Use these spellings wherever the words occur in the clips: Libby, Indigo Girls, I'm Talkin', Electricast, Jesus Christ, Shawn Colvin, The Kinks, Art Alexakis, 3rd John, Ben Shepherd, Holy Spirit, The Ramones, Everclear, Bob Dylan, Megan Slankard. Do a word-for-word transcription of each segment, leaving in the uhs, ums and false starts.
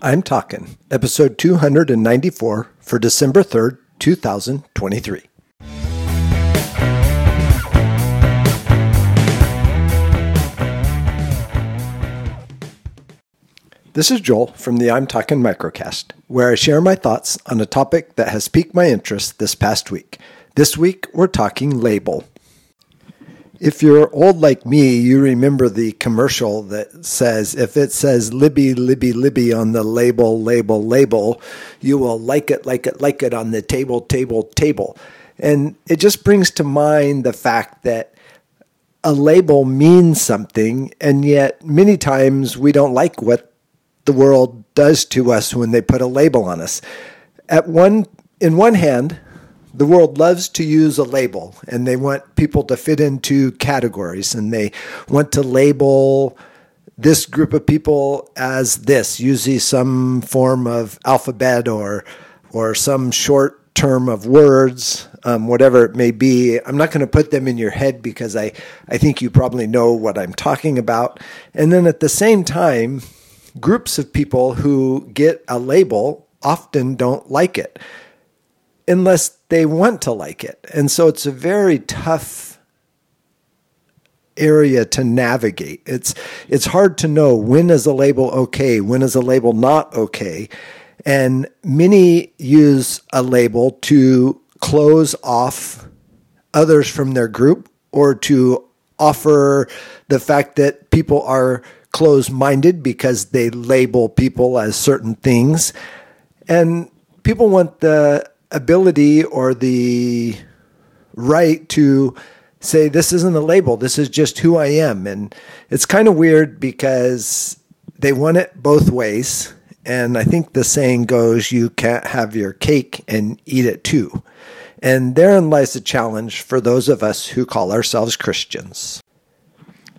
I'm Talkin', episode two ninety-four for December third, two thousand twenty-three. This is Joel from the I'm Talkin' Microcast, where I share my thoughts on a topic that has piqued my interest this past week. This week, we're talking label. If you're old like me, you remember the commercial that says, if it says Libby, Libby, Libby on the label, label, label, you will like it, like it, like it on the table, table, table. And it just brings to mind the fact that a label means something, and yet many times we don't like what the world does to us when they put a label on us. At one, in one hand, the world loves to use a label, and they want people to fit into categories, and they want to label this group of people as this, usually some form of alphabet or or some short term of words, um, whatever it may be. I'm not going to put them in your head because I, I think you probably know what I'm talking about. And then at the same time, groups of people who get a label often don't like it, unless they want to like it. And so it's a very tough area to navigate. It's it's hard to know when is a label okay, when is a label not okay. And many use a label to close off others from their group or to offer the fact that people are closed-minded because they label people as certain things. And people want the ability or the right to say, this isn't a label, this is just who I am. And it's kind of weird because they want it both ways. And I think the saying goes, you can't have your cake and eat it too. And therein lies the challenge for those of us who call ourselves Christians.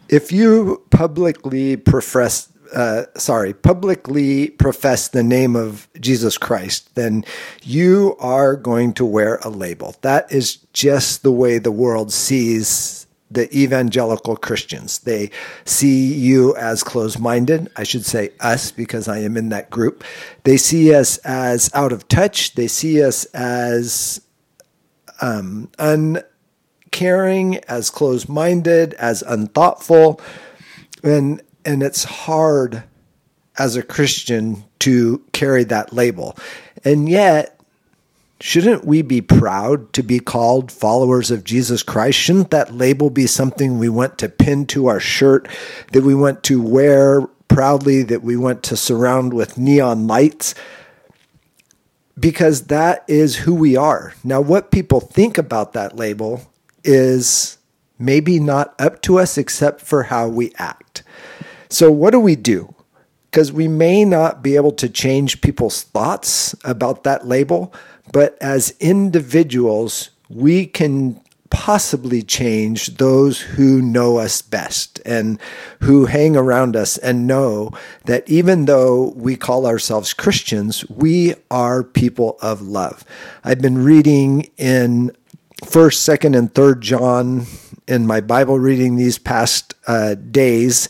If you publicly profess Uh, sorry, publicly profess the name of Jesus Christ, then you are going to wear a label. That is just the way the world sees the evangelical Christians. They see you as closed-minded. I should say us because I am in that group. They see us as out of touch. They see us as um, uncaring, as closed-minded, as unthoughtful, and And it's hard as a Christian to carry that label. And yet, shouldn't we be proud to be called followers of Jesus Christ? Shouldn't that label be something we want to pin to our shirt, that we want to wear proudly, that we want to surround with neon lights? Because that is who we are. Now, what people think about that label is maybe not up to us except for how we act. So what do we do? Because we may not be able to change people's thoughts about that label, but as individuals, we can possibly change those who know us best and who hang around us and know that even though we call ourselves Christians, we are people of love. I've been reading in first, second, and third John in my Bible reading these past uh, days,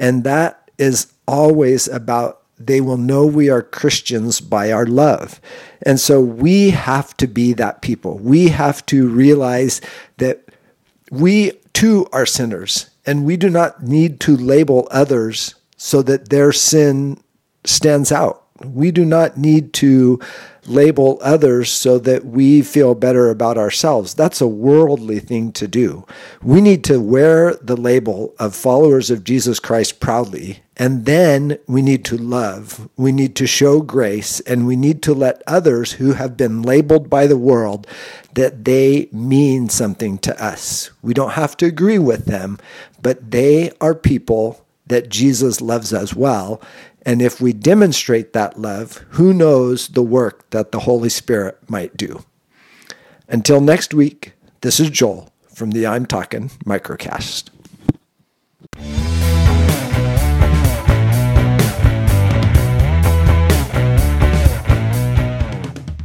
and that is always about they will know we are Christians by our love. And so we have to be that people. We have to realize that we too are sinners, and we do not need to label others so that their sin stands out. We do not need to label others so that we feel better about ourselves. That's a worldly thing to do. We need to wear the label of followers of Jesus Christ proudly, and then we need to love, we need to show grace, and we need to let others who have been labeled by the world that they mean something to us. We don't have to agree with them, but they are people that Jesus loves as well. And if we demonstrate that love, who knows the work that the Holy Spirit might do. Until next week, this is Joel from the I'm Talkin' Microcast.